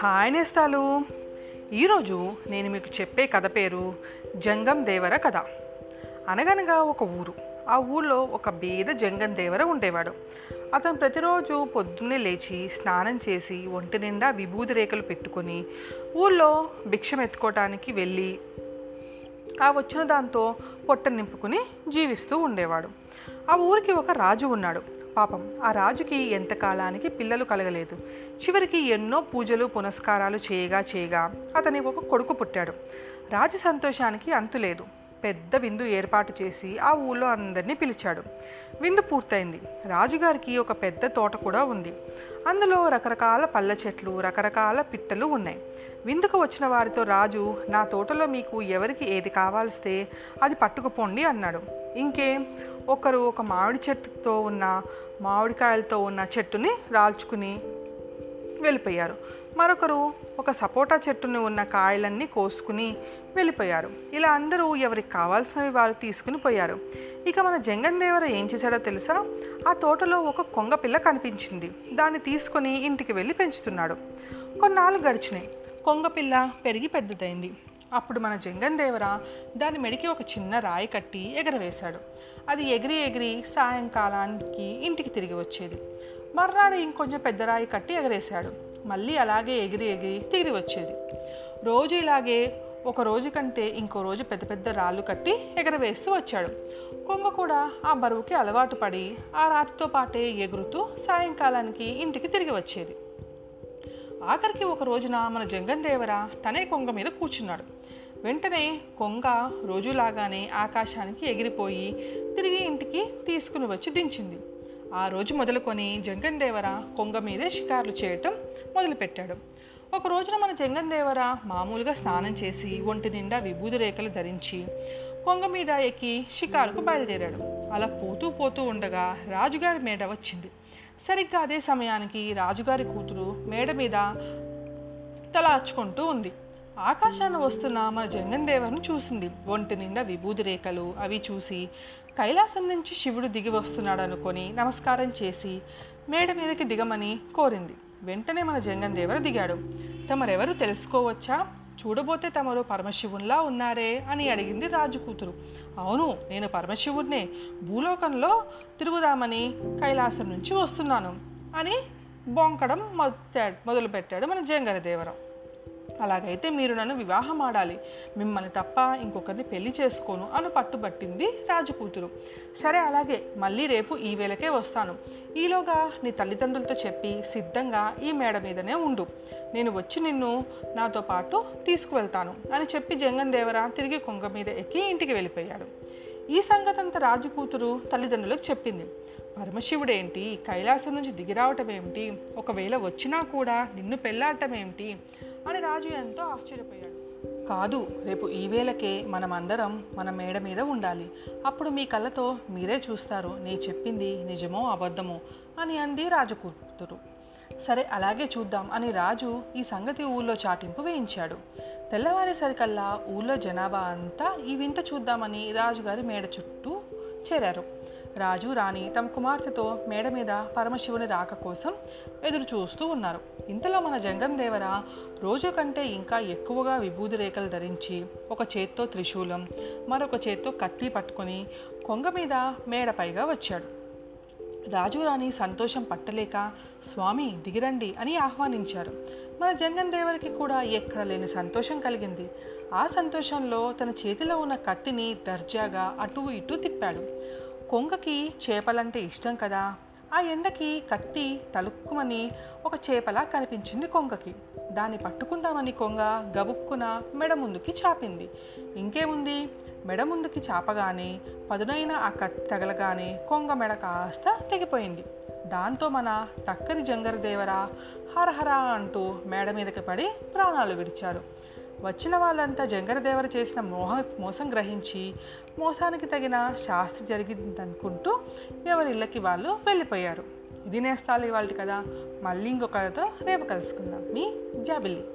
Hi నేస్తాలు, ఈరోజు నేను మీకు చెప్పే కథ పేరు జంగం దేవర కథ. అనగనగా ఒక ఊరు. ఆ ఊళ్ళో ఒక బీద జంగం దేవర ఉండేవాడు. అతను ప్రతిరోజు పొద్దున్నే లేచి స్నానం చేసి ఒంటి నిండా విభూది రేఖలు పెట్టుకొని ఊళ్ళో భిక్షం ఎత్తుకోవటానికి వెళ్ళి ఆ వచ్చిన దాంతో పొట్ట నింపుకుని జీవిస్తూ ఉండేవాడు. ఆ ఊరికి ఒక రాజు ఉన్నాడు. పాపం ఆ రాజుకి ఎంతకాలానికి పిల్లలు కలగలేదు. చివరికి ఎన్నో పూజలు పునస్కారాలు చేయగా అతనికి ఒక కొడుకు పుట్టాడు. రాజు సంతోషానికి అంతులేదు. పెద్ద విందు ఏర్పాటు చేసి ఆ ఊళ్ళో అందరినీ పిలిచాడు. విందు పూర్తయింది. రాజుగారికి ఒక పెద్ద తోట కూడా ఉంది. అందులో రకరకాల పళ్ళ చెట్లు, రకరకాల పిట్టలు ఉన్నాయి. విందుకు వచ్చిన వారితో రాజు, నా తోటలో మీకు ఎవరికి ఏది కావాల్స్తే అది పట్టుకుపోండి అన్నాడు. ఇంకేం, ఒకరు ఒక మామిడి చెట్టుతో ఉన్న మామిడికాయలతో ఉన్న చెట్టుని రాల్చుకుని వెళ్ళిపోయారు. మరొకరు ఒక సపోటా చెట్టుని ఉన్న కాయలన్నీ కోసుకుని వెళ్ళిపోయారు. ఇలా అందరూ ఎవరికి కావాల్సినవి వారు తీసుకుని పోయారు. ఇక మన జంగం దేవర ఏం చేశాడో తెలుసా? ఆ తోటలో ఒక కొంగ పిల్ల కనిపించింది. దాన్ని తీసుకొని ఇంటికి వెళ్ళి పెంచుతున్నాడు. కొన్నాళ్ళు గడిచినాయి. కొంగపిల్ల పెరిగి పెద్దదైంది. అప్పుడు మన జంగం దేవర దాని మెడికి ఒక చిన్న రాయి కట్టి ఎగరవేశాడు. అది ఎగిరి సాయంకాలానికి ఇంటికి తిరిగి వచ్చేది. మర్నాడు ఇంకొంచెం పెద్ద రాయి కట్టి ఎగరేశాడు. మళ్ళీ అలాగే ఎగిరి తిరిగి వచ్చేది. రోజు ఇలాగే ఒక రోజు కంటే ఇంకో రోజు పెద్ద పెద్ద రాళ్ళు కట్టి ఎగరవేస్తూ వచ్చాడు. కొంగ కూడా ఆ బరువుకి అలవాటు పడి ఆ రాతితో పాటే ఎగురుతూ సాయంకాలానికి ఇంటికి తిరిగి వచ్చేది. ఆఖరికి ఒక రోజున మన జంగం దేవర తనే కొంగ మీద కూర్చున్నాడు. వెంటనే కొంగ రోజులాగానే ఆకాశానికి ఎగిరిపోయి తిరిగి ఇంటికి తీసుకుని వచ్చి దించింది. ఆ రోజు మొదలుకొని జంగం దేవర కొంగ మీదే షికార్లు చేయటం మొదలుపెట్టాడు. ఒక రోజున మన జంగం దేవర మామూలుగా స్నానం చేసి ఒంటి నిండా విభూది రేఖలు ధరించి కొంగ మీద ఎక్కి షికారుకు బయలుదేరాడు. అలా పోతూ ఉండగా రాజుగారి మేడ వచ్చింది. సరిగ్గా అదే సమయానికి రాజుగారి కూతురు మేడ మీద తలార్చుకుంటూ ఉంది. ఆకాశాన్ని వస్తున్న మన జంగం దేవరను చూసింది. ఒంటి నిండా విభూది రేఖలు అవి చూసి కైలాసం నుంచి శివుడు దిగి వస్తున్నాడు అనుకొని నమస్కారం చేసి మేడ మీదకి దిగమని కోరింది. వెంటనే మన జంగం దేవర దిగాడు. తమరెవరు తెలుసుకోవచ్చా? చూడబోతే తమరు పరమశివునిలా ఉన్నారే అని అడిగింది రాజు కూతురు. అవును, నేను పరమశివుడినే. భూలోకంలో తిరుగుదామని కైలాసం నుంచి వస్తున్నాను అని బొంకడం మొదలుపెట్టాడు మన జంగం దేవర. అలాగైతే మీరు నన్ను వివాహం ఆడాలి, మిమ్మల్ని తప్ప ఇంకొకరిని పెళ్లి చేసుకోను అని పట్టుబట్టింది రాజు కూతురు. సరే, అలాగే మళ్ళీ రేపు ఈ వేళకే వస్తాను. ఈలోగా నీ తల్లిదండ్రులతో చెప్పి సిద్ధంగా ఈ మేడ మీదనే ఉండు. నేను వచ్చి నిన్ను నాతో పాటు తీసుకువెళ్తాను అని చెప్పి జంగం దేవర తిరిగి కొంగ మీద ఎక్కి ఇంటికి వెళ్ళిపోయాడు. ఈ సంగతంతా రాజు కూతురు తల్లిదండ్రులకు చెప్పింది. పరమశివుడేంటి, కైలాసం నుంచి దిగిరావటం ఏమిటి, ఒకవేళ వచ్చినా కూడా నిన్ను పెళ్ళాడటం ఏమిటి అని రాజు ఎంతో ఆశ్చర్యపోయాడు. కాదు, రేపు ఈ వేళకే మనమందరం మన మేడ మీద ఉండాలి. అప్పుడు మీ కళ్ళతో మీరే చూస్తారు నేను చెప్పింది నిజమో అబద్ధమో అని అంది రాజు కూతురు. సరే, అలాగే చూద్దాం అని రాజు ఈ సంగతి ఊళ్ళో చాటింపు వేయించాడు. తెల్లవారేసరికల్లా ఊళ్ళో జనాభా అంతా ఈ వింత చూద్దామని రాజుగారి మేడ చుట్టూ చేరారు. రాజు, రాణి తమ కుమార్తెతో మేడ మీద పరమశివుని రాక కోసం ఎదురు చూస్తూ ఉన్నారు. ఇంతలో మన జంగం దేవర రోజు కంటే ఇంకా ఎక్కువగా విభూది రేఖలు ధరించి ఒక చేత్తో త్రిశూలం, మరొక చేత్తో కత్తి పట్టుకొని కొంగ మీద మేడపైగా వచ్చాడు. రాజు, రాణి సంతోషం పట్టలేక స్వామి దిగిరండి అని ఆహ్వానించారు. మన జంగం దేవరికి కూడా ఎక్కడ లేని సంతోషం కలిగింది. ఆ సంతోషంలో తన చేతిలో ఉన్న కత్తిని దర్జాగా అటు ఇటు తిప్పాడు. కొంగకి చేపలంటే ఇష్టం కదా. ఆ ఎండకి కత్తి తలుక్కుమని ఒక చేపలా కనిపించింది కొంగకి. దాన్ని పట్టుకుందామని కొంగ గబుక్కున మెడ ముందుకి చాపింది. ఇంకేముంది, మెడ ముందుకి చాపగానే పదునైన ఆ కత్తి తగలగానే కొంగ మెడ కాస్త తెగిపోయింది. దాంతో మన టక్కరి జంగం దేవర హరహరా అంటూ మేడ మీదకి పడి ప్రాణాలు విడిచారు. వచ్చిన వాళ్ళంతా జంగం దేవర చేసిన మోసం గ్రహించి మోసానికి తగిన శాస్తి జరిగిందనుకుంటూ ఎవరిళ్ళకి వాళ్ళు వెళ్ళిపోయారు. ఇది నేస్తాలు ఇవాళ కదా. మళ్ళీ ఇంకొకరితో రేపు కలుసుకుందాం. మీ జాబిల్లి.